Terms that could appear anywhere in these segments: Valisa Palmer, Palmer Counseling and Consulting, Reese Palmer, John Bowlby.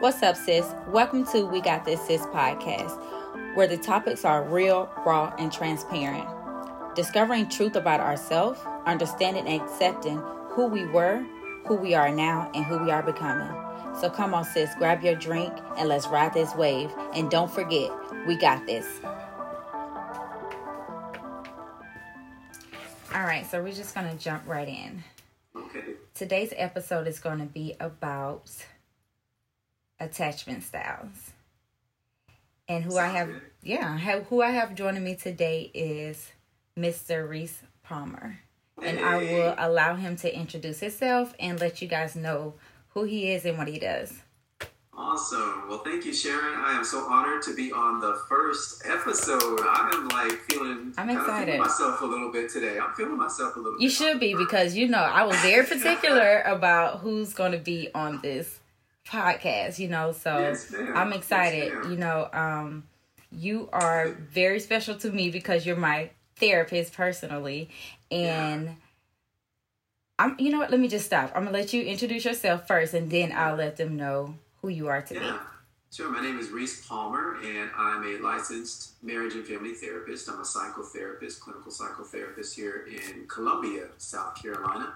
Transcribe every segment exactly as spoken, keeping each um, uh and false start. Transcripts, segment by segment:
What's up, sis? Welcome to We Got This Sis podcast, where the topics are real, raw, and transparent. Discovering truth about ourselves, understanding and accepting who we were, who we are now, and who we are becoming. So come on, sis, grab your drink and let's ride this wave. And don't forget, we got this. All right, so we're just going to jump right in. Okay. Today's episode is going to be about attachment styles. And who Sounds I have, good. yeah, have, who I have joining me today is Mister Reese Palmer. Hey. And I will allow him to introduce himself and let you guys know who he is and what he does. Awesome. Well, thank you, Sharon. I am so honored to be on the first episode. I am like feeling, I'm excited. Feeling myself a little bit today. I'm feeling myself a little you bit. You should be, because, you know, I was very particular about who's going to be on this podcast, you know, so yes, I'm excited. Yes, you know, um, you are very special to me because you're my therapist personally. And yeah. I'm, you know what? Let me just stop. I'm going to let you introduce yourself first, and then I'll let them know who you are today. Yeah, sure. My name is Reese Palmer, and I'm a licensed marriage and family therapist. I'm a psychotherapist, clinical psychotherapist here in Columbia, South Carolina.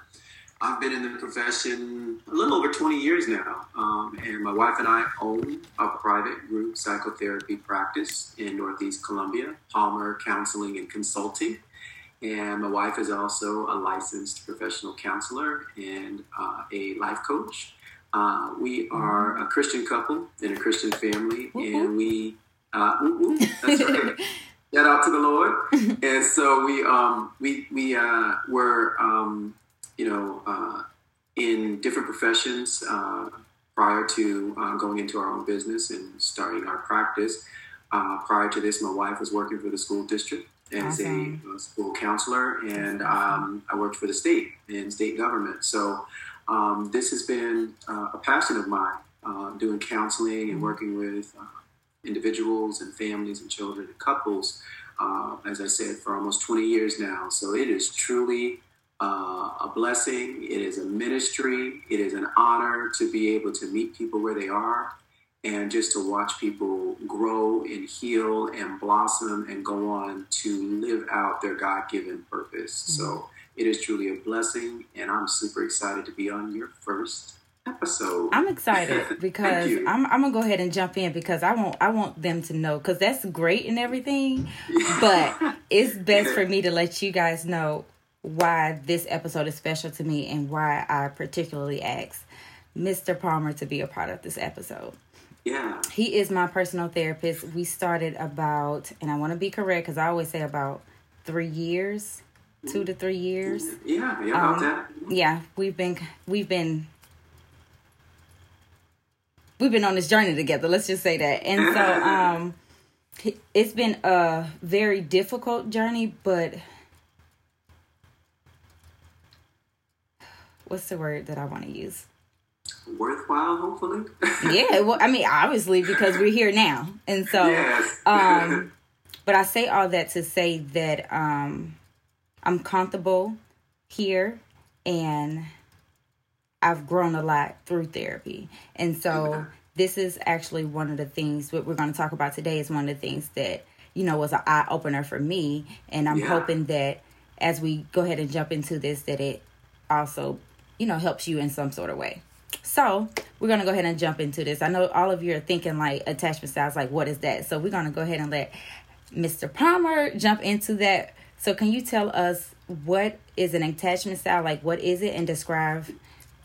I've been in the profession a little over twenty years now, um, and my wife and I own a private group psychotherapy practice in Northeast Columbia, Palmer Counseling and Consulting. And my wife is also a licensed professional counselor and uh, a life coach. Uh, we are a Christian couple and a Christian family, mm-hmm. and we, uh, ooh, ooh, that's right, shout out to the Lord. And so we, um, we, we uh, were, um, you know, uh, in different professions uh, prior to uh, going into our own business and starting our practice. Uh, prior to this, my wife was working for the school district as awesome. a school counselor, and um, I worked for the state and state government. So um, this has been uh, a passion of mine, uh, doing counseling and working with uh, individuals and families and children and couples, uh, as I said, for almost twenty years now. So it is truly uh, a blessing. It is a ministry. It is an honor to be able to meet people where they are, and just to watch people grow and heal and blossom and go on to live out their God-given purpose. Mm-hmm. So it is truly a blessing, and I'm super excited to be on your first episode. I'm excited because I'm, I'm gonna go ahead and jump in, because I want I want them to know, because that's great and everything, but it's best for me to let you guys know why this episode is special to me and why I particularly asked Mister Palmer to be a part of this episode. Yeah. He is my personal therapist. We started about, and I want to be correct because I always say about three years, two to three years. Yeah, yeah, um, about that. Yeah, we've been, we've been, we've been on this journey together. Let's just say that. And so, um, it's been a very difficult journey, but what's the word that I want to use? Worthwhile, hopefully. Yeah, well, I mean, obviously, because we're here now. And so, yes. um, but I say all that to say that um, I'm comfortable here, and I've grown a lot through therapy. And so this is actually one of the things, what we're going to talk about today is one of the things that, you know, was an eye-opener for me. And I'm yeah. hoping that as we go ahead and jump into this, that it also, you know, helps you in some sort of way. So we're going to go ahead and jump into this. I know all of you are thinking like attachment styles, like what is that? So we're going to go ahead and let Mister Palmer jump into that. So can you tell us what is an attachment style? Like what is it, and describe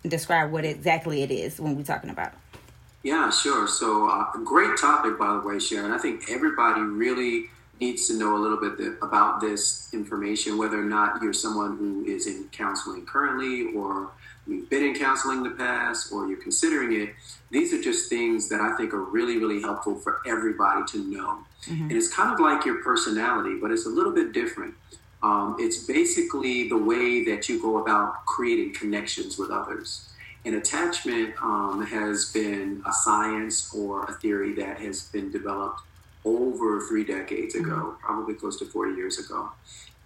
describe what exactly it is when we're talking about it? Yeah, sure. So uh, a great topic, by the way, Sharon. I think everybody really needs to know a little bit th- about this information, whether or not you're someone who is in counseling currently, or you've been in counseling in the past, or you're considering it. These are just things that I think are really, really helpful for everybody to know. Mm-hmm. And it's kind of like your personality, but it's a little bit different. Um, it's basically the way that you go about creating connections with others. And attachment um, has been a science or a theory that has been developed over three decades ago, mm-hmm. probably close to forty years ago.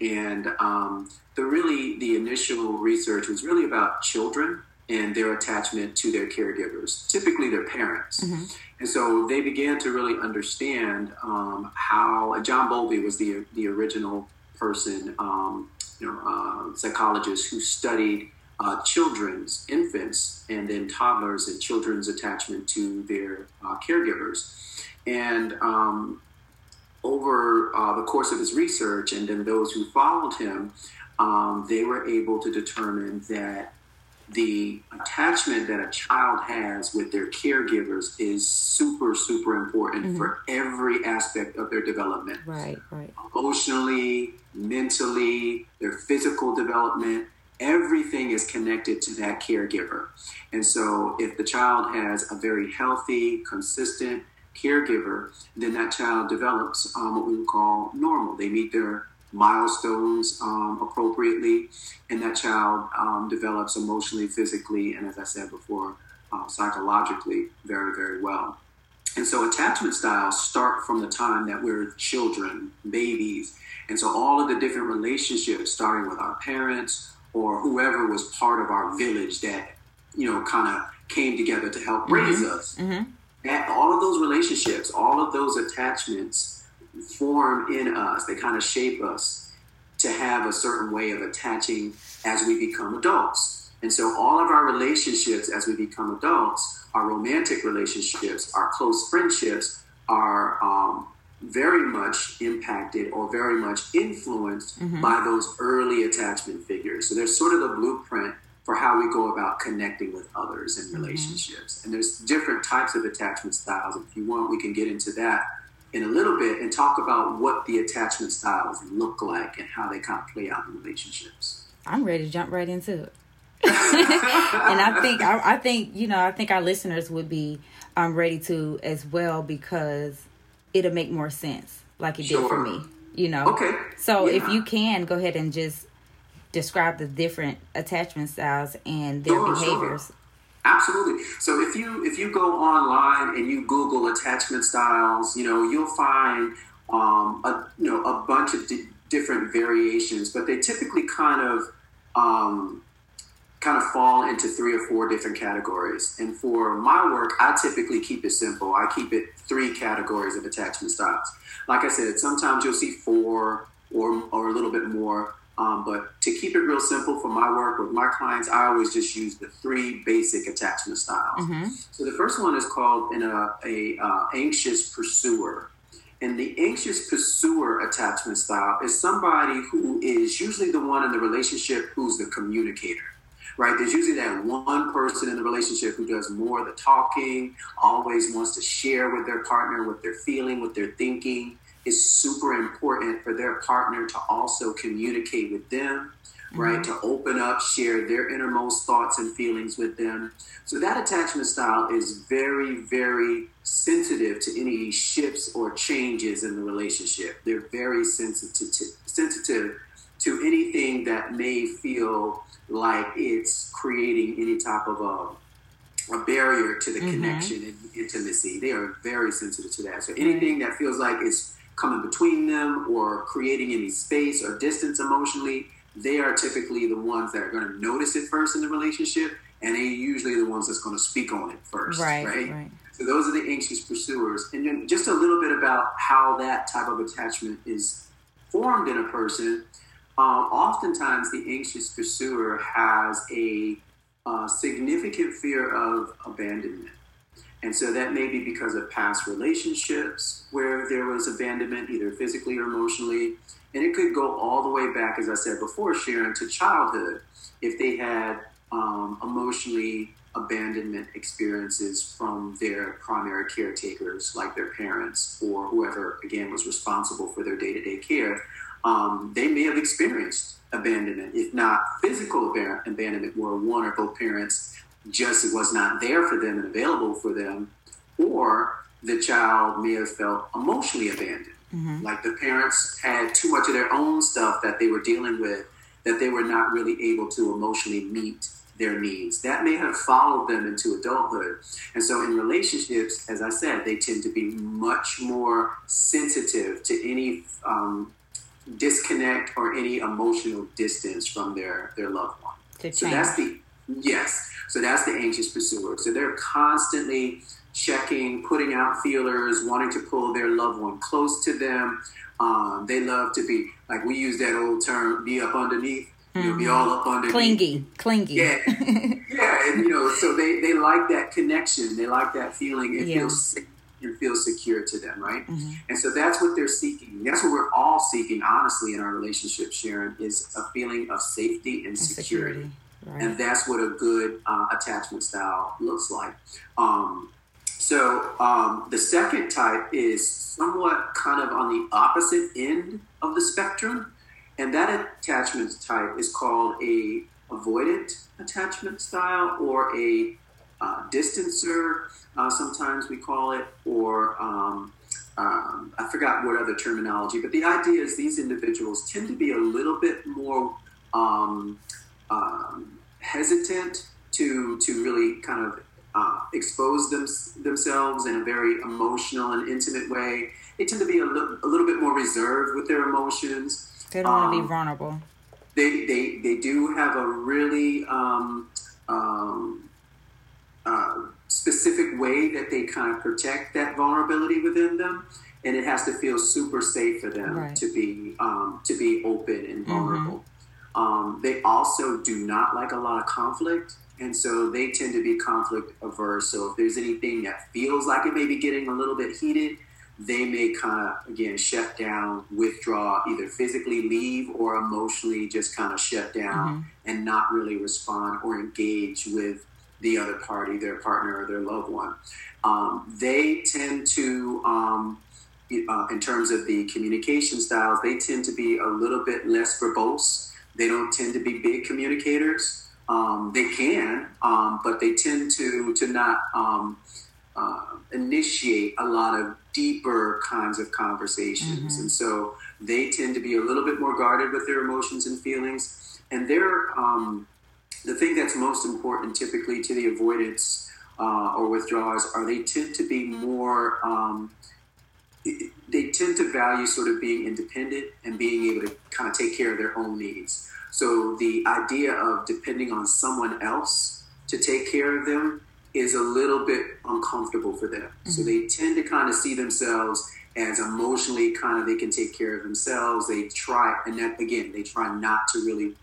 And um, the really the initial research was really about children and their attachment to their caregivers, typically their parents. Mm-hmm. And so they began to really understand um, how, and John Bowlby was the the original person, um, you know, uh, psychologist who studied uh, children's, infants, and then toddlers and children's attachment to their uh, caregivers. And um, over uh, the course of his research, and then those who followed him, um, they were able to determine that the attachment that a child has with their caregivers is super, super important mm-hmm. for every aspect of their development. Right, right. Emotionally, mentally, their physical development, everything is connected to that caregiver. And so if the child has a very healthy, consistent caregiver, then that child develops um, what we would call normal. They meet their milestones um, appropriately, and that child um, develops emotionally, physically, and as I said before, uh, psychologically very, very well. And so attachment styles start from the time that we're children, babies. And so all of the different relationships, starting with our parents or whoever was part of our village that, you know, kind of came together to help mm-hmm. raise us. Mm-hmm. That, all of those relationships, all of those attachments form in us, they kind of shape us to have a certain way of attaching as we become adults. And so all of our relationships as we become adults, our romantic relationships, our close friendships are um, very much impacted or very much influenced mm-hmm. by those early attachment figures. So there's sort of the blueprint for how we go about connecting with others in relationships. Mm-hmm. And there's different types of attachment styles. If you want, we can get into that in a little bit and talk about what the attachment styles look like and how they kind of play out in relationships. I'm ready to jump right into it. And I think, I, I think, you know, I think our listeners would be um, ready to as well, because it'll make more sense like it sure. did for me, you know? Okay. So yeah. if you can go ahead and just describe the different attachment styles and their sure, behaviors. Sure. Absolutely. So if you if you go online and you Google attachment styles, you know, you'll find um, a you know a bunch of di- different variations, but they typically kind of um, kind of fall into three or four different categories. And for my work, I typically keep it simple. I keep it three categories of attachment styles. Like I said, sometimes you'll see four or or a little bit more. Um, but to keep it real simple for my work with my clients, I always just use the three basic attachment styles. Mm-hmm. So the first one is called an uh, a, uh, anxious pursuer. And the anxious pursuer attachment style is somebody who is usually the one in the relationship who's the communicator, right? There's usually that one person in the relationship who does more of the talking, always wants to share with their partner what they're feeling, what they're thinking. It's super important for their partner to also communicate with them, right? Mm-hmm. To open up, share their innermost thoughts and feelings with them. So that attachment style is very, very sensitive to any shifts or changes in the relationship. They're very sensitive to, sensitive to anything that may feel like it's creating any type of a a barrier to the mm-hmm. connection and intimacy. They are very sensitive to that. So anything that feels like it's coming between them or creating any space or distance emotionally, they are typically the ones that are going to notice it first in the relationship, and they're usually the ones that's going to speak on it first, right, right? right. So those are the anxious pursuers. And then just a little bit about how that type of attachment is formed in a person. Um, oftentimes the anxious pursuer has a uh, significant fear of abandonment. And so that may be because of past relationships where there was abandonment, either physically or emotionally. And it could go all the way back, as I said before, Sharon, to childhood, if they had um, emotionally abandonment experiences from their primary caretakers, like their parents or whoever, again, was responsible for their day-to-day care. Um, they may have experienced abandonment, if not physical ab- abandonment, where one or both parents just was not there for them and available for them, or the child may have felt emotionally abandoned. Mm-hmm. Like the parents had too much of their own stuff that they were dealing with, that they were not really able to emotionally meet their needs. That may have followed them into adulthood. And so in relationships, as I said, they tend to be much more sensitive to any um, disconnect or any emotional distance from their, their loved one. So that's the Yes. So that's the anxious pursuer. So they're constantly checking, putting out feelers, wanting to pull their loved one close to them. Um, they love to be, like we use that old term, be up underneath. Mm-hmm. You'll be all up underneath. Clingy, clingy. Yeah. Yeah. And, you know, so they, they like that connection. They like that feeling. It yeah. feels safe and feels secure to them, right? Mm-hmm. And so that's what they're seeking. That's what we're all seeking, honestly, in our relationship, Sharon, is a feeling of safety and, and security. security. Right. And that's what a good uh, attachment style looks like. Um, so um, the second type is somewhat kind of on the opposite end of the spectrum. And that attachment type is called a avoidant attachment style, or a uh, distancer, uh, sometimes we call it, or um, um, I forgot what other terminology. But the idea is these individuals tend to be a little bit more um, um, hesitant to to really kind of uh, expose them, themselves in a very emotional and intimate way. They tend to be a, li- a little bit more reserved with their emotions. They don't want to be vulnerable. Um, they, they they do have a really um, um, uh, specific way that they kind of protect that vulnerability within them, and it has to feel super safe for them right. to be um, to be open and vulnerable. Mm-hmm. Um, they also do not like a lot of conflict, and so they tend to be conflict averse. So if there's anything that feels like it may be getting a little bit heated, they may kind of, again, shut down, withdraw, either physically leave or emotionally just kind of shut down mm-hmm. and not really respond or engage with the other party, their partner or their loved one. Um, they tend to, um, uh, in terms of the communication styles, they tend to be a little bit less verbose. They don't tend to be big communicators. Um, they can, um, but they tend to, to not um, uh, initiate a lot of deeper kinds of conversations. Mm-hmm. And so they tend to be a little bit more guarded with their emotions and feelings. And they're, um, the thing that's most important typically to the avoidance uh, or withdrawers are they tend to be more, um, they tend to value sort of being independent and being able to kind of take care of their own needs. So the idea of depending on someone else to take care of them is a little bit uncomfortable for them. Mm-hmm. So they tend to kind of see themselves as emotionally kind of they can take care of themselves. They try, and that, again, they try not to really,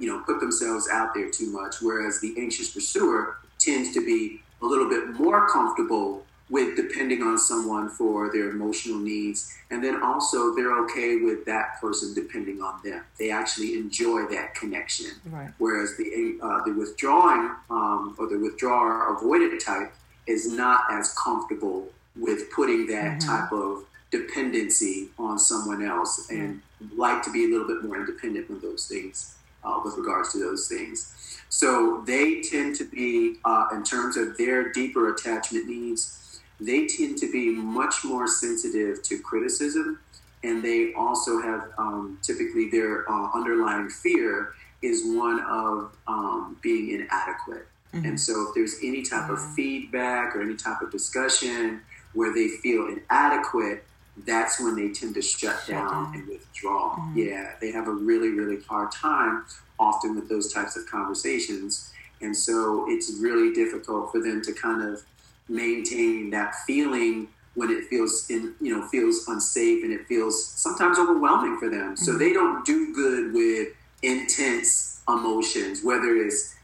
you know, put themselves out there too much, whereas the anxious pursuer tends to be a little bit more comfortable with depending on someone for their emotional needs. And then also they're okay with that person depending on them. They actually enjoy that connection. Right. Whereas the uh, the withdrawing um, or the withdrawer avoidant type is not as comfortable with putting that mm-hmm. type of dependency on someone else and mm-hmm. like to be a little bit more independent with those things, uh, with regards to those things. So they tend to be, uh, in terms of their deeper attachment needs, they tend to be much more sensitive to criticism, and they also have um, typically their uh, underlying fear is one of um, being inadequate. Mm-hmm. And so if there's any type yeah. of feedback or any type of discussion where they feel inadequate, that's when they tend to shut, shut down, down and withdraw. Mm-hmm. Yeah, they have a really, really hard time often with those types of conversations. And so it's really difficult for them to kind of maintain that feeling when it feels in, you know, feels unsafe, and it feels sometimes overwhelming for them. Mm-hmm. So they don't do good with intense emotions, whether it's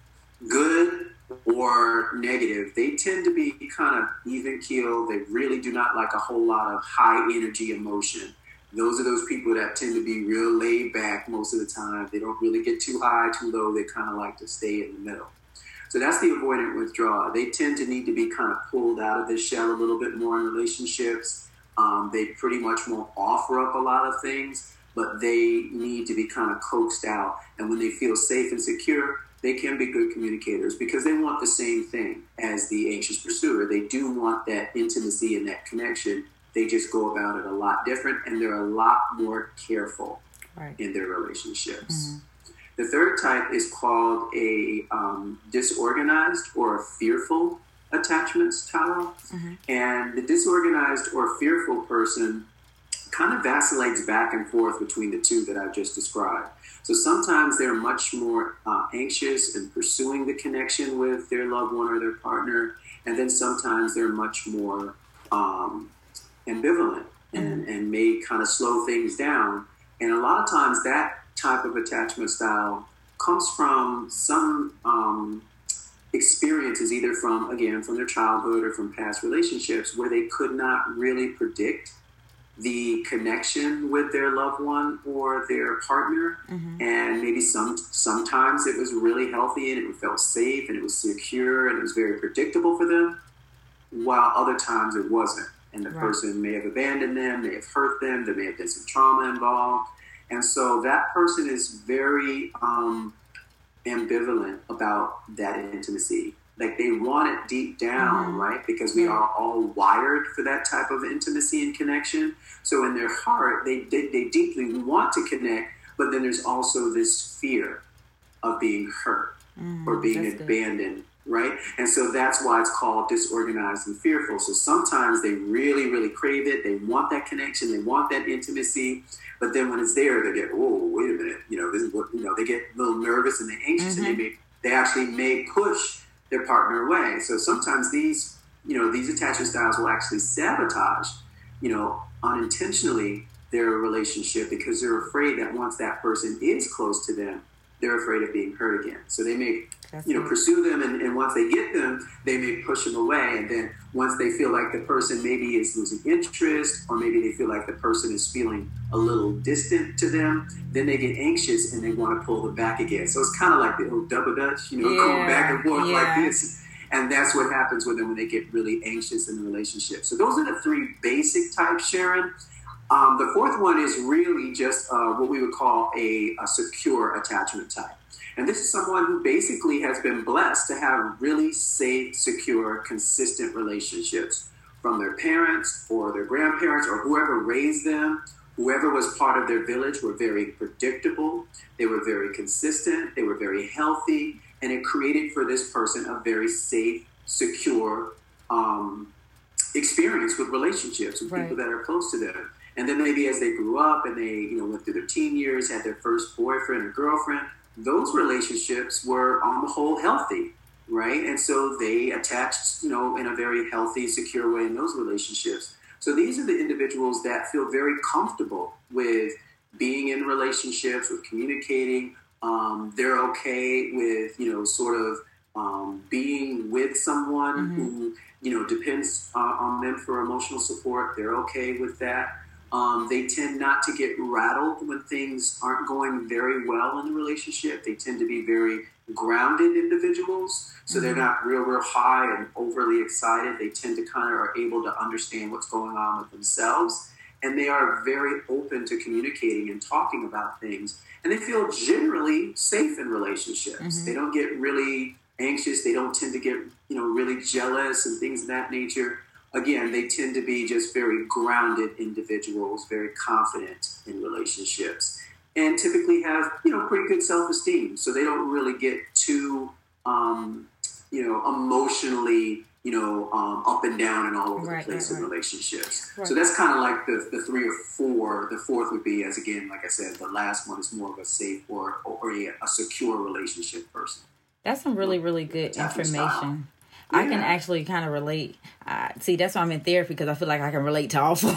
good or negative. They tend to be kind of even keel. They really do not like a whole lot of high energy emotion. Those are those people that tend to be real laid back most of the time. They don't really get too high, too low. They kind of like to stay in the middle. So that's the avoidant withdrawal. They tend to need to be kind of pulled out of this shell a little bit more in relationships. Um, they pretty much won't offer up a lot of things, but they need to be kind of coaxed out. And when they feel safe and secure, they can be good communicators because they want the same thing as the anxious pursuer. They do want that intimacy and that connection. They just go about it a lot different, and they're a lot more careful right. in their relationships. Mm-hmm. The third type is called a um, disorganized or fearful attachment style. Mm-hmm. And the disorganized or fearful person kind of vacillates back and forth between the two that I've just described. So sometimes they're much more uh, anxious in pursuing the connection with their loved one or their partner. And then sometimes they're much more um, ambivalent and, and may kind of slow things down. And a lot of times that type of attachment style comes from some um, experiences, either from, again, from their childhood or from past relationships where they could not really predict the connection with their loved one or their partner. Mm-hmm. And maybe some sometimes it was really healthy and it felt safe and it was secure and it was very predictable for them, while other times it wasn't. And the right. person may have abandoned them, may have hurt them, there may have been some trauma involved. And so that person is very um, ambivalent about that intimacy. Like they want it deep down, mm-hmm. right? Because we yeah. are all wired for that type of intimacy and connection. So in their heart, they, they they deeply want to connect, but then there's also this fear of being hurt mm, or being abandoned, good. Right? And so that's why it's called disorganized and fearful. So sometimes they really, really crave it. They want that connection. They want that intimacy. But then when it's there, they get, oh, wait a minute. You know, this is what, you know, they get a little nervous and they're anxious mm-hmm. and they may, they actually may push their partner away. So sometimes these, you know, these attachment styles will actually sabotage, you know, unintentionally their relationship because they're afraid that once that person is close to them, they're afraid of being hurt again. So they may, That's you know, nice. pursue them and, and once they get them, they may push them away. And then once they feel like the person maybe is losing interest or maybe they feel like the person is feeling a little distant to them, then they get anxious and they want to pull them back again. So it's kind of like the old double dutch, you know, yeah, going back and forth yeah. like this. And that's what happens with them when they get really anxious in the relationship. So those are the three basic types, Sharon. Um, the fourth one is really just uh, what we would call a, a secure attachment type. And this is someone who basically has been blessed to have really safe, secure, consistent relationships from their parents or their grandparents or whoever raised them. Whoever was part of their village were very predictable. They were very consistent. They were very healthy. And it created for this person a very safe, secure um, experience with relationships with right. people that are close to them. And then maybe as they grew up and they, you know, went through their teen years, had their first boyfriend or girlfriend, those relationships were on the whole healthy, right? And so they attached, you know, in a very healthy, secure way in those relationships. So these are the individuals that feel very comfortable with being in relationships, with communicating. Um, they're okay with, you know, sort of um, being with someone mm-hmm. who, you know, depends uh, on them for emotional support. They're okay with that. Um, they tend not to get rattled when things aren't going very well in the relationship. They tend to be very grounded individuals. So mm-hmm. they're not real, real high and overly excited. They tend to kind of are able to understand what's going on with themselves. And they are very open to communicating and talking about things. And they feel generally safe in relationships. Mm-hmm. They don't get really anxious. They don't tend to get, you know, really jealous and things of that nature. Again, they tend to be just very grounded individuals, very confident in relationships, and typically have, you know, pretty good self-esteem. So they don't really get too, um, you know, emotionally, you know, um, up and down and all over right, the place right, in right. relationships. Right. So that's kind of like the, the three or four. The fourth would be, as again, like I said, the last one is more of a safe or, or a, a secure relationship person. That's some really, really good information. Style. Yeah. I can actually kind of relate. Uh, see, that's why I'm in therapy, because I feel like I can relate to all four,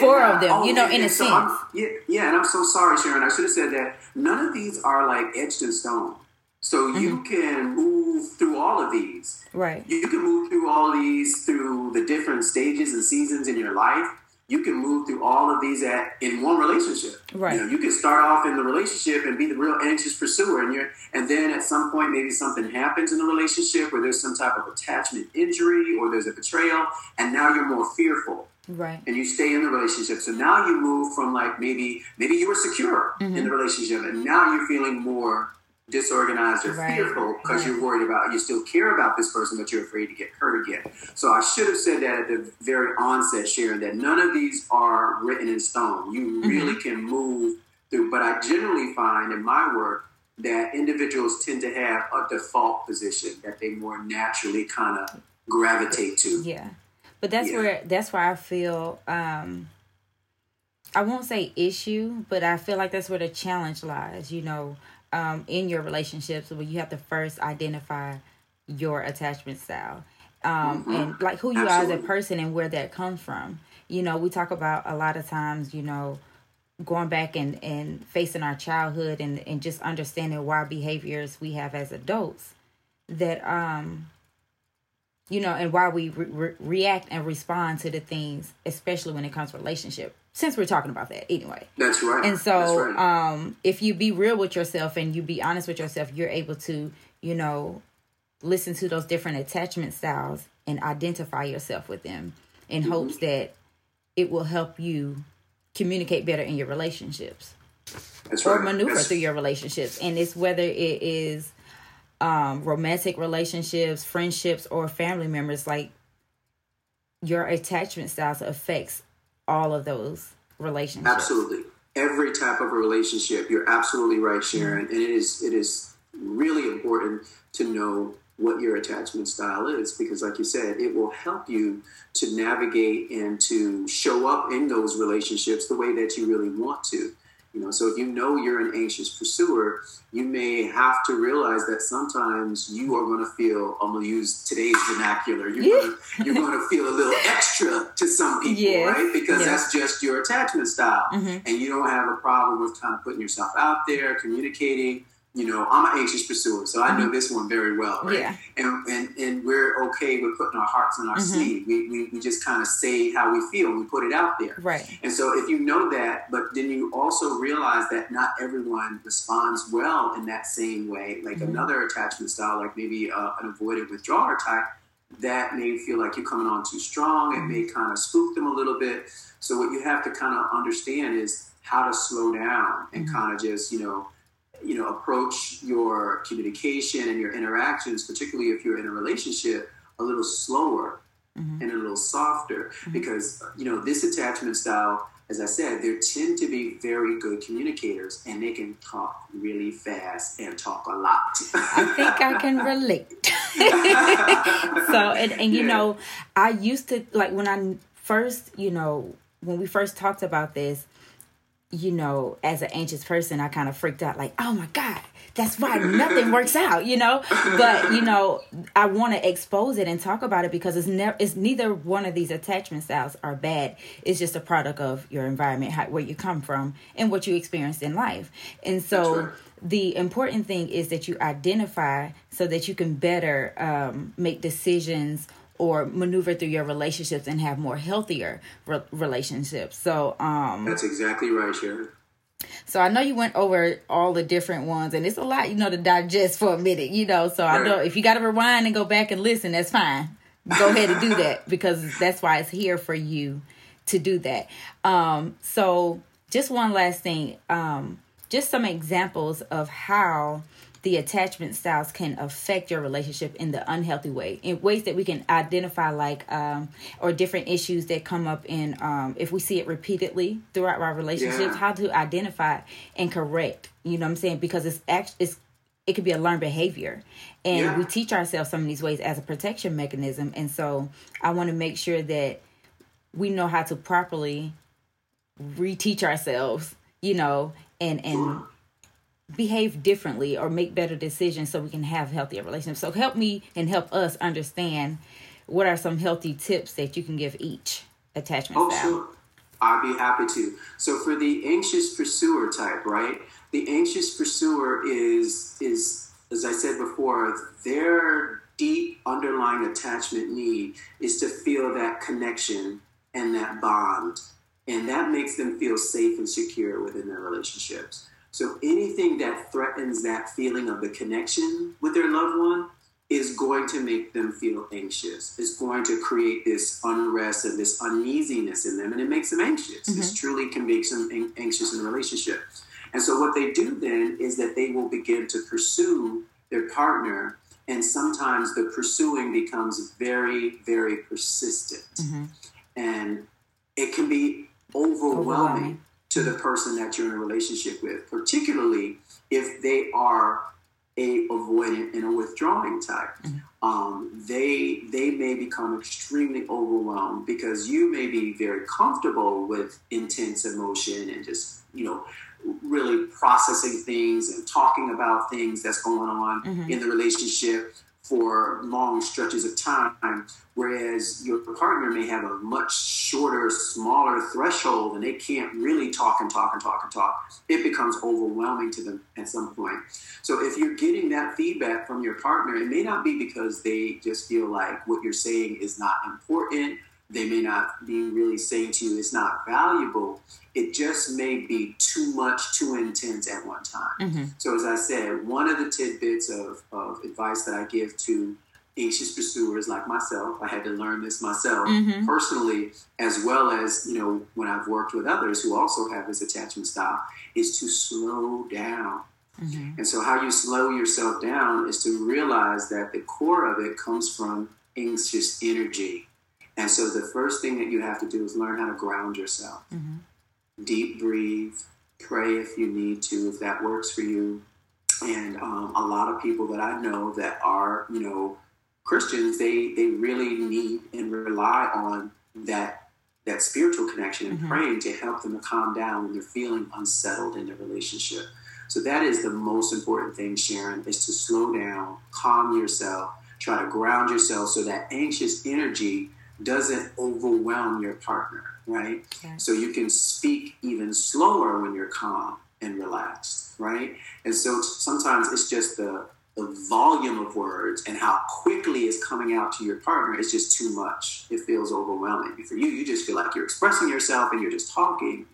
four yeah. of them, oh, you know, in a so sense. Yeah, yeah, and I'm so sorry, Sharon. I should have said that. None of these are like etched in stone. So mm-hmm. you can move through all of these. Right. You can move through all of these through the different stages and seasons in your life. You can move through all of these at in one relationship. Right. You know, you can start off in the relationship and be the real anxious pursuer, and you're, and then at some point maybe something happens in the relationship where there's some type of attachment injury or there's a betrayal, and now you're more fearful. Right. And you stay in the relationship. So now you move from like maybe maybe you were secure mm-hmm. in the relationship, and now you're feeling more disorganized or right. fearful because yeah. you're worried about, you still care about this person, but you're afraid to get hurt again. So I should have said that at the very onset, Sharon, that none of these are written in stone. You mm-hmm. really can move through, but I generally find in my work that individuals tend to have a default position that they more naturally kind of gravitate to. Yeah. But that's yeah. where, that's where I feel, um, I won't say issue, but I feel like that's where the challenge lies, you know, um, in your relationships, where you have to first identify your attachment style, um, mm-hmm. and like who you Absolutely. Are as a person and where that comes from. You know, we talk about a lot of times, you know, going back and, and facing our childhood and, and just understanding why behaviors we have as adults that, um, you know, and why we re- re- react and respond to the things, especially when it comes to relationship, since we're talking about that anyway. That's right. And so That's right. um, if you be real with yourself and you be honest with yourself, you're able to, you know, listen to those different attachment styles and identify yourself with them in mm-hmm. hopes that it will help you communicate better in your relationships That's or right. maneuver That's... through your relationships. And it's whether it is um, romantic relationships, friendships, or family members, like your attachment styles affects all of those relationships. Absolutely. Every type of a relationship. You're absolutely right, Sharon. Mm-hmm. And it is, it is really important to know what your attachment style is, because like you said, it will help you to navigate and to show up in those relationships the way that you really want to. You know, so if you know you're an anxious pursuer, you may have to realize that sometimes you are going to feel, I'm going to use today's vernacular, you're yeah. going to, you're going to feel a little extra to some people, yes. right? Because yes. that's just your attachment style. Mm-hmm. And you don't have a problem with kind of putting yourself out there, communicating. You know, I'm an anxious pursuer, so I know this one very well, right? Yeah. And, and and we're okay with putting our hearts in our mm-hmm. sleeve. We, we we just kind of say how we feel and we put it out there. Right. And so if you know that, but then you also realize that not everyone responds well in that same way. Like mm-hmm. another attachment style, like maybe uh, an avoidant withdrawal type, that may feel like you're coming on too strong. It mm-hmm. may kind of spook them a little bit. So what you have to kind of understand is how to slow down and mm-hmm. kind of just, you know, you know, approach your communication and your interactions, particularly if you're in a relationship, a little slower mm-hmm. and a little softer mm-hmm. because, you know, this attachment style, as I said, they tend to be very good communicators and they can talk really fast and talk a lot. I think I can relate. so, and, and you yeah. know, I used to, like when I first, you know, when we first talked about this, you know, as an anxious person, I kind of freaked out like, oh, my God, that's why nothing works out, you know. But, you know, I want to expose it and talk about it because it's never it's neither one of these attachment styles are bad. It's just a product of your environment, how, where you come from and what you experienced in life. And so right. the important thing is that you identify so that you can better um, make decisions or maneuver through your relationships and have more healthier re- relationships. So um, that's exactly right, Sharon. So I know you went over all the different ones, and it's a lot, you know, to digest for a minute, you know. So right. I know if you got to rewind and go back and listen, that's fine. Go ahead and do that because that's why it's here for you to do that. Um, so just one last thing, um, just some examples of how the attachment styles can affect your relationship in the unhealthy way, in ways that we can identify, like, um, or different issues that come up in, um, if we see it repeatedly throughout our relationships, yeah. how to identify and correct, you know what I'm saying? Because it's actually, it's, it could be a learned behavior and yeah. we teach ourselves some of these ways as a protection mechanism. And so I want to make sure that we know how to properly reteach ourselves, you know, and, and, mm. behave differently or make better decisions so we can have healthier relationships. So help me and help us understand what are some healthy tips that you can give each attachment oh, style. Sure. I'd be happy to. So for the anxious pursuer type, right? The anxious pursuer is, is as I said before, their deep underlying attachment need is to feel that connection and that bond. And that makes them feel safe and secure within their relationships. So anything that threatens that feeling of the connection with their loved one is going to make them feel anxious. It's going to create this unrest and this uneasiness in them, and it makes them anxious. Mm-hmm. This truly can make them anxious in a relationship. And so what they do then is that they will begin to pursue their partner, and sometimes the pursuing becomes very, very persistent. Mm-hmm. And it can be overwhelming. Oh, wow. To the person that you're in a relationship with, particularly if they are a avoidant and a withdrawing type. Mm-hmm. Um, they they may become extremely overwhelmed because you may be very comfortable with intense emotion and just, you know, really processing things and talking about things that's going on mm-hmm. in the relationship for long stretches of time, whereas your partner may have a much shorter, smaller threshold and they can't really talk and talk and talk and talk. It becomes overwhelming to them at some point. So if you're getting that feedback from your partner, it may not be because they just feel like what you're saying is not important. They may not be really saying to you it's not valuable. It just may be too much, too intense at one time. Mm-hmm. So as I said, one of the tidbits of, of advice that I give to anxious pursuers like myself, I had to learn this myself mm-hmm. personally, as well as, you know, when I've worked with others who also have this attachment style, is to slow down. Mm-hmm. And so how you slow yourself down is to realize that the core of it comes from anxious energy. And so the first thing that you have to do is learn how to ground yourself. Mm-hmm. Deep breathe, pray if you need to, if that works for you. And um, a lot of people that I know that are, you know, Christians, they, they really need and rely on that that spiritual connection and mm-hmm. praying to help them to calm down when they're feeling unsettled in their relationship. So that is the most important thing, Sharon, is to slow down, calm yourself, try to ground yourself so that anxious energy doesn't overwhelm your partner, right? Okay. So you can speak even slower when you're calm and relaxed, right? And so sometimes it's just the, the volume of words and how quickly it's coming out to your partner is just too much. It feels overwhelming. For you, you just feel like you're expressing yourself and you're just talking,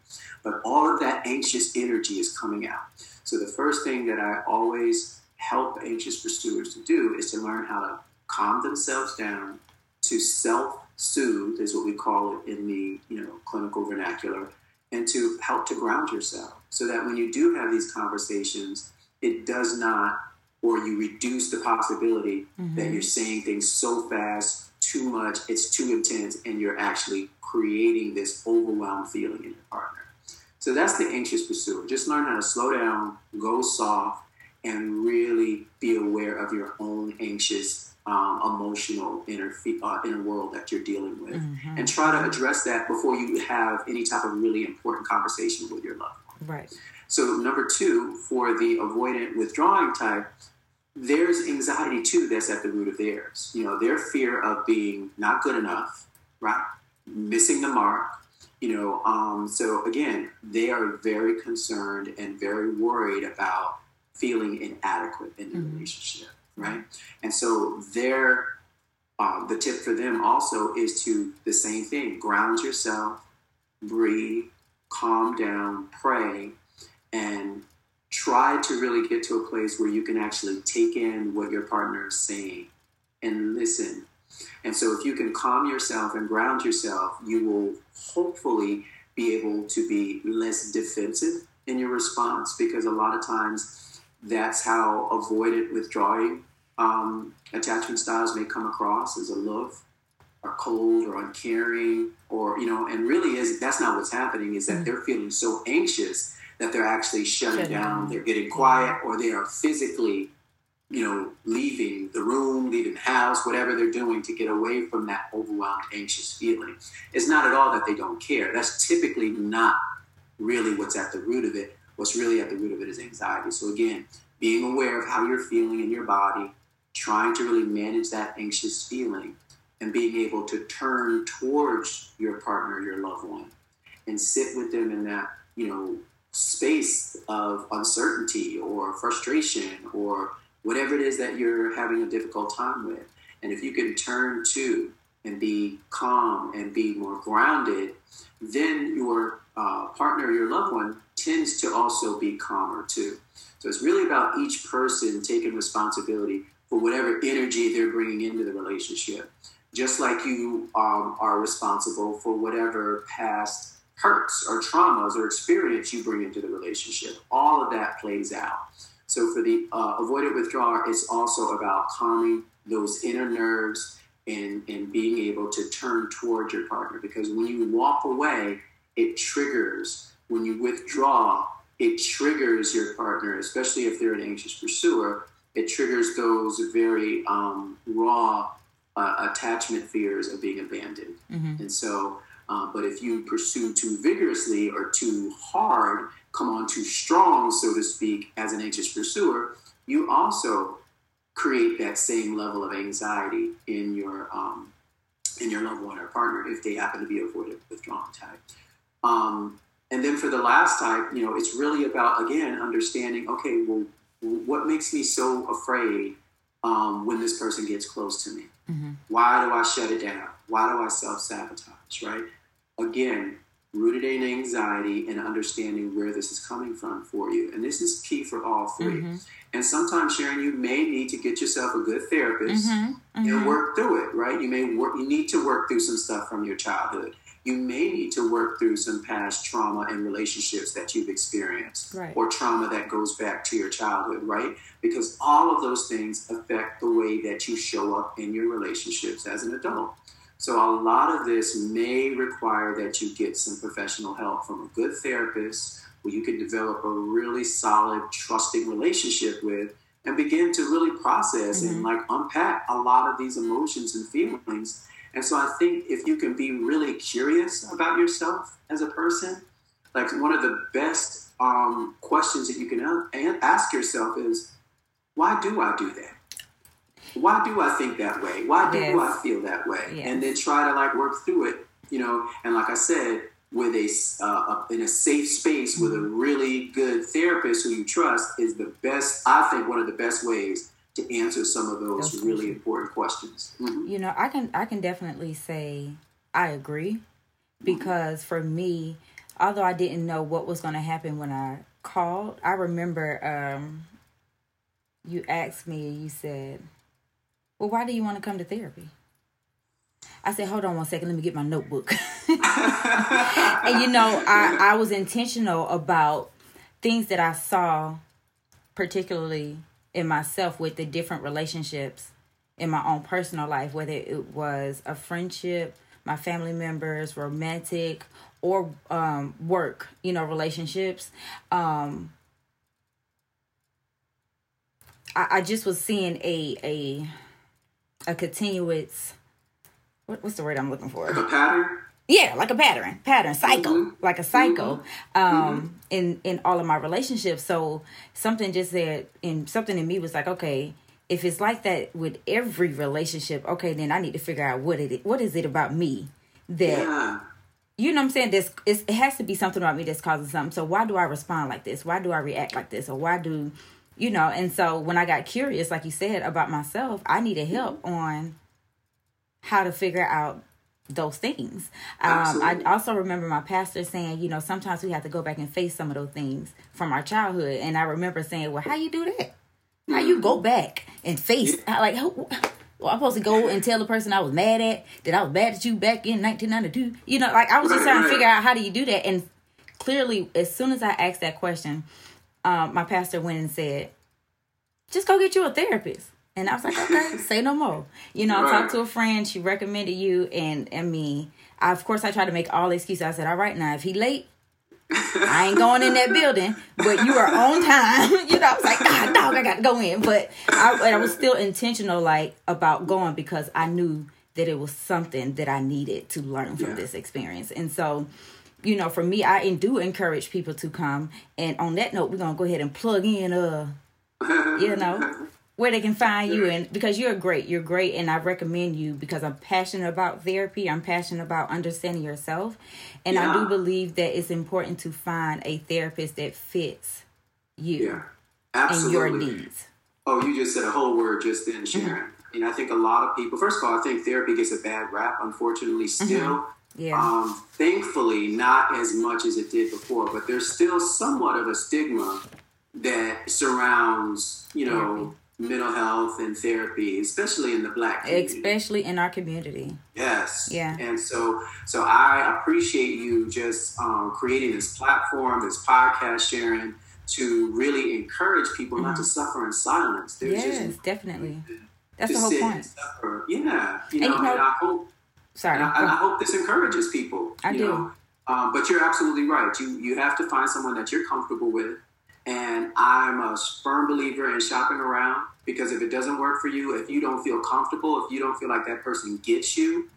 but all of that anxious energy is coming out. So the first thing that I always help anxious pursuers to do is to learn how to calm themselves down, to self soothe is what we call it in the, you know, clinical vernacular, and to help to ground yourself so that when you do have these conversations, it does not, or you reduce the possibility mm-hmm. that you're saying things so fast, too much, it's too intense, and you're actually creating this overwhelmed feeling in your partner. So that's the anxious pursuer. Just learn how to slow down, go soft, and really be aware of your own anxious Um, emotional inner, uh, inner world that you're dealing with mm-hmm. and try to address that before you have any type of really important conversation with your loved one. Right. So number two, for the avoidant withdrawing type, there's anxiety too that's at the root of theirs. You know, their fear of being not good enough, right? Missing the mark, you know. Um, so again, they are very concerned and very worried about feeling inadequate in the mm-hmm. relationship. Right. And so their um, the tip for them also is to the same thing. Ground yourself, breathe, calm down, pray, and try to really get to a place where you can actually take in what your partner is saying and listen. And so if you can calm yourself and ground yourself, you will hopefully be able to be less defensive in your response, because a lot of times that's how avoidant withdrawing um, attachment styles may come across, as aloof or cold or uncaring, or, you know, and really is that's not what's happening, is that mm-hmm. they're feeling so anxious that they're actually shutting, shutting down, down, they're getting quiet, yeah. or they are physically, you know, leaving the room, leaving the house, whatever they're doing to get away from that overwhelmed, anxious feeling. It's not at all that they don't care. That's typically not really what's at the root of it. What's really at the root of it is anxiety. So again, being aware of how you're feeling in your body, trying to really manage that anxious feeling, and being able to turn towards your partner, your loved one, and sit with them in that, you know, space of uncertainty or frustration or whatever it is that you're having a difficult time with. And if you can turn to and be calm and be more grounded, then your uh, partner, your loved one, tends to also be calmer too. So it's really about each person taking responsibility for whatever energy they're bringing into the relationship, just like you um, are responsible for whatever past hurts or traumas or experience you bring into the relationship. All of that plays out. So for the uh, avoidant withdrawer, it's also about calming those inner nerves and, and being able to turn towards your partner, because when you walk away, it triggers. When you withdraw, it triggers your partner, especially if they're an anxious pursuer, it triggers those very um, raw uh, attachment fears of being abandoned. Mm-hmm. And so, uh, but if you pursue too vigorously or too hard, come on too strong, so to speak, as an anxious pursuer, you also create that same level of anxiety in your um, in your loved one or partner if they happen to be avoidant withdrawn type. Um, and then for the last type, you know, it's really about, again, understanding, okay, well, what makes me so afraid um, when this person gets close to me? Mm-hmm. Why do I shut it down? Why do I self-sabotage, right? Again, rooted in anxiety and understanding where this is coming from for you. And this is key for all three. Mm-hmm. And sometimes, Sharon, you may need to get yourself a good therapist mm-hmm. Mm-hmm. and work through it, right? You may work, you need to work through some stuff from your childhood. You may need to work through some past trauma and relationships that you've experienced, right, or trauma that goes back to your childhood, right? Because all of those things affect the way that you show up in your relationships as an adult. So a lot of this may require that you get some professional help from a good therapist where you can develop a really solid, trusting relationship with and begin to really process mm-hmm. and like unpack a lot of these emotions and feelings. And so I think if you can be really curious about yourself as a person, like one of the best um, questions that you can ask yourself is, why do I do that? Why do I think that way? Why do yes. I feel that way? Yes. And then try to like work through it, you know, and like I said, with a uh, in a safe space mm-hmm. with a really good therapist who you trust is the best, I think one of the best ways to answer some of those That's really true. important questions. Mm-hmm. You know, I can I can definitely say I agree because mm-hmm. for me, although I didn't know what was going to happen when I called, I remember um, you asked me, you said, well, why do you want to come to therapy? I said, hold on one second, let me get my notebook. And, you know, I, I was intentional about things that I saw, particularly in myself with the different relationships in my own personal life, whether it was a friendship, my family members, romantic, or um, work, you know, relationships. Um, I, I just was seeing a a a continuous, what, what's the word I'm looking for? Like a pattern? Yeah, like a pattern, pattern, cycle, mm-hmm. like a cycle mm-hmm. Um, mm-hmm. in in all of my relationships. So something just said, and something in me was like, okay, if it's like that with every relationship, okay, then I need to figure out what it what is it about me that, yeah. you know what I'm saying, this, it has to be something about me that's causing something. So why do I respond like this? Why do I react like this? Or why do, you know, and so when I got curious, like you said, about myself, I needed help mm-hmm. on how to figure out those things. Um, I also remember my pastor saying, you know, sometimes we have to go back and face some of those things from our childhood. And I remember saying, well, how you do that? How you go back and face, like, well, I'm supposed to go and tell the person I was mad at that I was mad at you back in nineteen ninety-two. You know, like I was just trying to figure out how do you do that? And clearly, as soon as I asked that question, um, my pastor went and said, just go get you a therapist. And I was like, okay, say no more. You know, right. I talked to a friend. She recommended you. And, and me, I, of course, I tried to make all excuses. I said, all right, now, if he late, I ain't going in that building. But you are on time. You know, I was like, ah, dog, I got to go in. But I, I was still intentional, like, about going because I knew that it was something that I needed to learn from yeah. this experience. And so, you know, for me, I do encourage people to come. And on that note, we're going to go ahead and plug in, uh, you know, where they can find you, and because you're great, you're great, and I recommend you because I'm passionate about therapy. I'm passionate about understanding yourself, and yeah. I do believe that it's important to find a therapist that fits you yeah. Absolutely. and your needs. Oh, you just said a whole word just then, Sharon. Mm-hmm. And I think a lot of people. First of all, I think therapy gets a bad rap, unfortunately, still. Mm-hmm. Yeah. Um, thankfully, not as much as it did before, but there's still somewhat of a stigma that surrounds, you know. Therapy. Mental health and therapy, especially in the Black community. Especially in our community. Yes. Yeah. And so so I appreciate you just um, creating this platform, this podcast, Sharon, to really encourage people mm-hmm. not to suffer in silence. There's yes, just, definitely. To, That's to the whole point. And suffer. Yeah. You know, and, you know, and I hope, sorry, and I, and I hope this encourages people. I you do. Know? Um, but you're absolutely right. You You have to find someone that you're comfortable with. And I'm a firm believer in shopping around. Because if it doesn't work for you, if you don't feel comfortable, if you don't feel like that person gets you,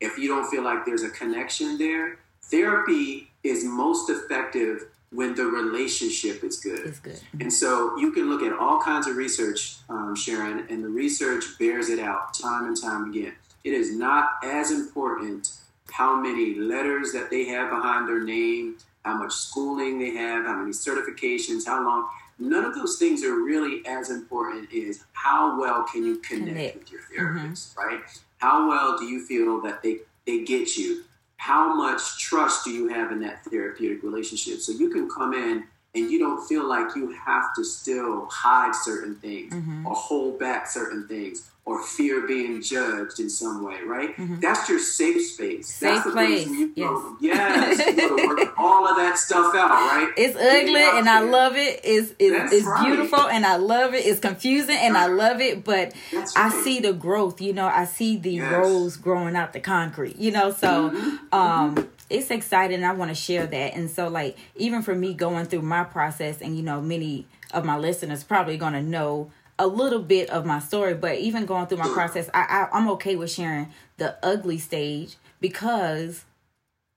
if you don't feel like there's a connection there, therapy is most effective when the relationship is good. It's good. And so you can look at all kinds of research, um, Sharon, and the research bears it out time and time again. It is not as important how many letters that they have behind their name, how much schooling they have, how many certifications, how long. None of those things are really as important as how well can you connect, connect. with your therapist, mm-hmm. right? How well do you feel that they, they get you? How much trust do you have in that therapeutic relationship? So you can come in and you don't feel like you have to still hide certain things mm-hmm. or hold back certain things or fear being judged in some way, right? Mm-hmm. That's your safe space. Safe That's the place. Place you go, yes. yes, you go to work all of that stuff out, right? It's ugly and there. I love it. It's, it's, it's right. beautiful and I love it. It's confusing and right. I love it, but right. I see the growth, you know, I see the yes. rose growing out the concrete, you know, so mm-hmm. um, mm-hmm. it's exciting. I want to share that. And so like, even for me going through my process and, you know, many of my listeners probably going to know a little bit of my story, but even going through my process, I, I, I'm okay with sharing the ugly stage because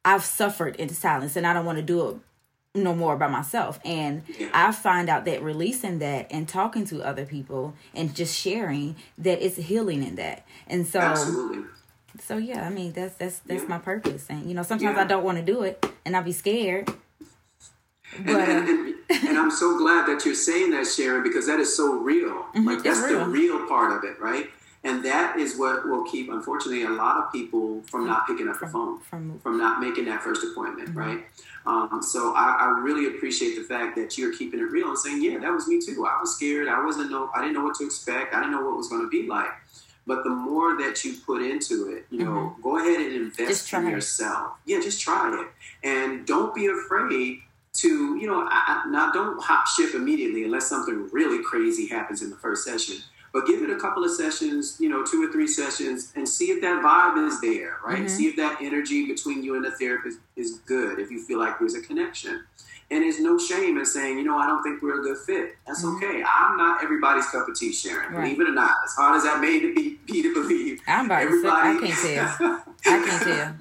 I've suffered in silence and I don't want to do it no more by myself. And I find out that releasing that and talking to other people and just sharing that it's healing in that. And so, Absolutely. so yeah, I mean, that's, that's, that's yeah. my purpose. And, you know, sometimes yeah. I don't want to do it and I'll be scared. But, and, and, and, and I'm so glad that you're saying that, Sharon, because that is so real. Like that's real. The real part of it, right? And that is what will keep, unfortunately, a lot of people from not picking up the phone, from, from not making that first appointment, mm-hmm. right? Um, so I, I really appreciate the fact that you're keeping it real and saying, yeah, that was me too. I was scared. I wasn't know. I didn't know what to expect. I didn't know what it was going to be like. But the more that you put into it, you know, mm-hmm. go ahead and invest in yourself. Yeah, just try it, and don't be afraid. To, you know, I, I, now don't hop ship immediately unless something really crazy happens in the first session. But give it a couple of sessions, you know, two or three sessions, and see if that vibe is there, right? Mm-hmm. See if that energy between you and the therapist is good, if you feel like there's a connection. And there's no shame in saying, you know, I don't think we're a good fit. That's mm-hmm. okay. I'm not everybody's cup of tea, Sharon, right. believe it or not. As hard as that may be, be to believe. I'm about everybody, to say, I can't tell. I can't tell.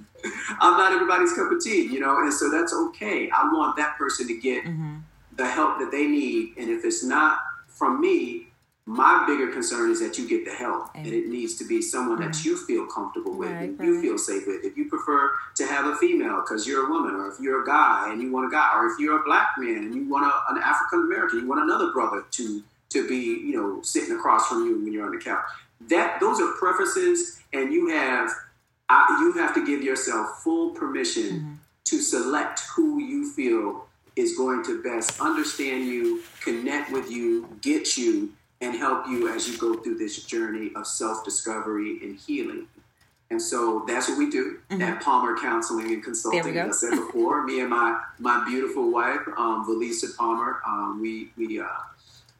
I'm not everybody's cup of tea, you know, and so that's okay. I want that person to get mm-hmm. the help that they need. And if it's not from me, my bigger concern is that you get the help. And, and it needs to be someone mm-hmm. that you feel comfortable with, right, and right. you feel safe with. If you prefer to have a female because you're a woman, or if you're a guy and you want a guy, or if you're a black man and you want a, an African-American, you want another brother to to be, you know, sitting across from you when you're on the couch. That, those are preferences, and you have... I, you have to give yourself full permission mm-hmm. to select who you feel is going to best understand you, connect with you, get you, and help you as you go through this journey of self-discovery and healing. And so that's what we do mm-hmm. at Palmer Counseling and Consulting. There we go. As I said before, me and my my beautiful wife, um, Valisa Palmer, um, we we uh,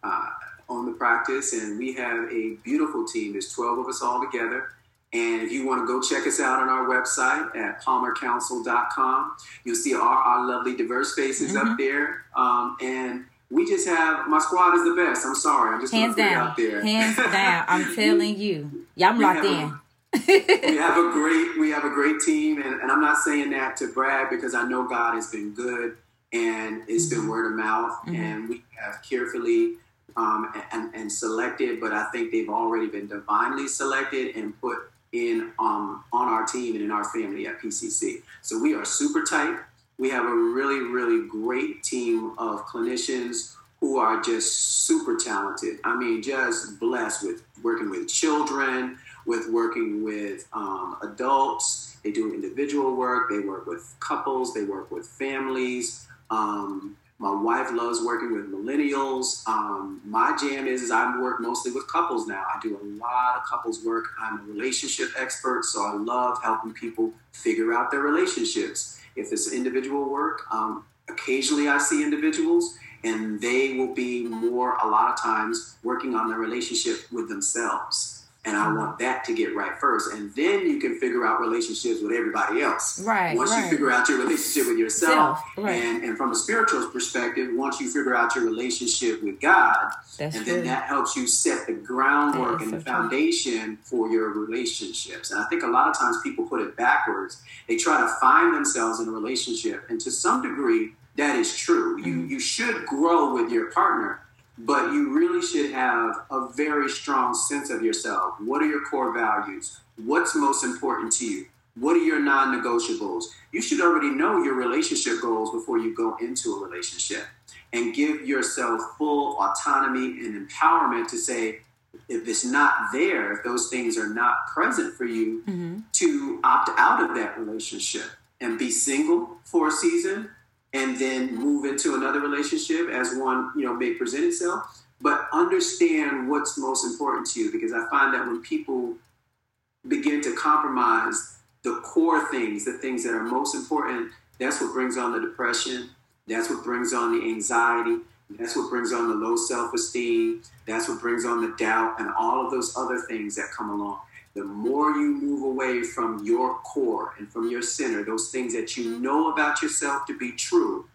uh, own the practice, and we have a beautiful team. There's twelve of us all together. And if you want to go check us out on our website at palmer counsel dot com, you'll see our, our lovely diverse faces mm-hmm. up there. Um, and we just have, my squad is the best. I'm sorry. I'm just going to put it out there. Hands down. I'm telling you. Y'all locked in. we have a great, we have a great team. And, and I'm not saying that to brag because I know God has been good and it's mm-hmm. been word of mouth. Mm-hmm. And we have carefully um, and, and selected, but I think they've already been divinely selected and put in um on our team and in our family at P C C. So we are super tight. We have a really, really great team of clinicians who are just super talented. I mean, just blessed with working with children, with working with um, adults. They do individual work. They work with couples. They work with families. Um, my wife loves working with millennials. Um, my jam is, is I work mostly with couples now. I do a lot of couples work. I'm a relationship expert, so I love helping people figure out their relationships. If it's individual work, um, occasionally I see individuals, and they will be more, a lot of times, working on their relationship with themselves. And I want that to get right first. And then you can figure out relationships with everybody else. Right. Once right. you figure out your relationship with yourself. Self, right. and, and from a spiritual perspective, once you figure out your relationship with God, That's and true. then that helps you set the groundwork and so the foundation true. for your relationships. And I think a lot of times people put it backwards. They try to find themselves in a relationship. And to some degree, that is true. Mm-hmm. You you should grow with your partner. But you really should have a very strong sense of yourself. What are your core values? What's most important to you? What are your non-negotiables? You should already know your relationship goals before you go into a relationship, and give yourself full autonomy and empowerment to say, if it's not there, if those things are not present for you, mm-hmm. to opt out of that relationship and be single for a season, and then move into another relationship as one, you know, may present itself. But understand what's most important to you, because I find that when people begin to compromise the core things, the things that are most important, that's what brings on the depression. That's what brings on the anxiety. That's what brings on the low self-esteem. That's what brings on the doubt and all of those other things that come along. The more you move away from your core and from your center, those things that you know about yourself to be true,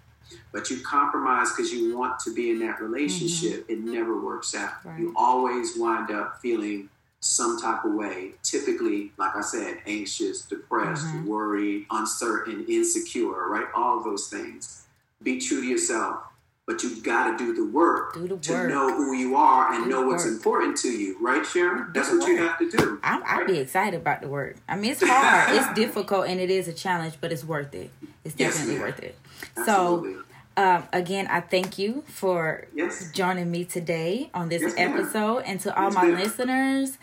but you compromise because you want to be in that relationship, mm-hmm. it never works out. Right. You always wind up feeling some type of way, typically, like I said, anxious, depressed, mm-hmm. worried, uncertain, insecure, right? All of those things. Be true to yourself. But you've got to do the work do the to work. know who you are and do know what's work. important to you. Right, Sharon? That's what work. you have to do. I'd right? be excited about the work. I mean, it's hard. It's difficult, and it is a challenge, but it's worth it. It's definitely yes, worth it. Absolutely. So, um, again, I thank you for yes. joining me today on this yes, episode. And to all yes, my ma'am. listeners,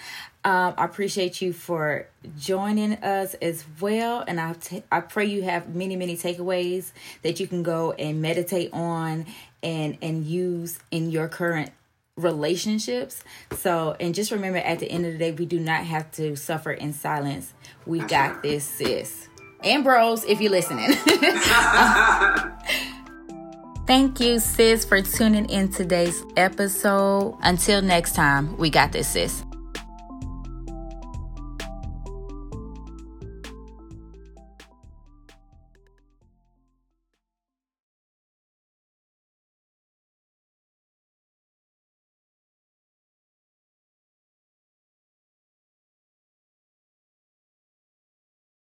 um, I appreciate you for joining us as well. And I, t- I pray you have many, many takeaways that you can go and meditate on and and use in your current relationships. So, and just remember, at the end of the day, we do not have to suffer in silence. We That's got right. this, sis. And bros, if you're listening. Thank you, sis, for tuning in today's episode. Until next time, we got this, sis.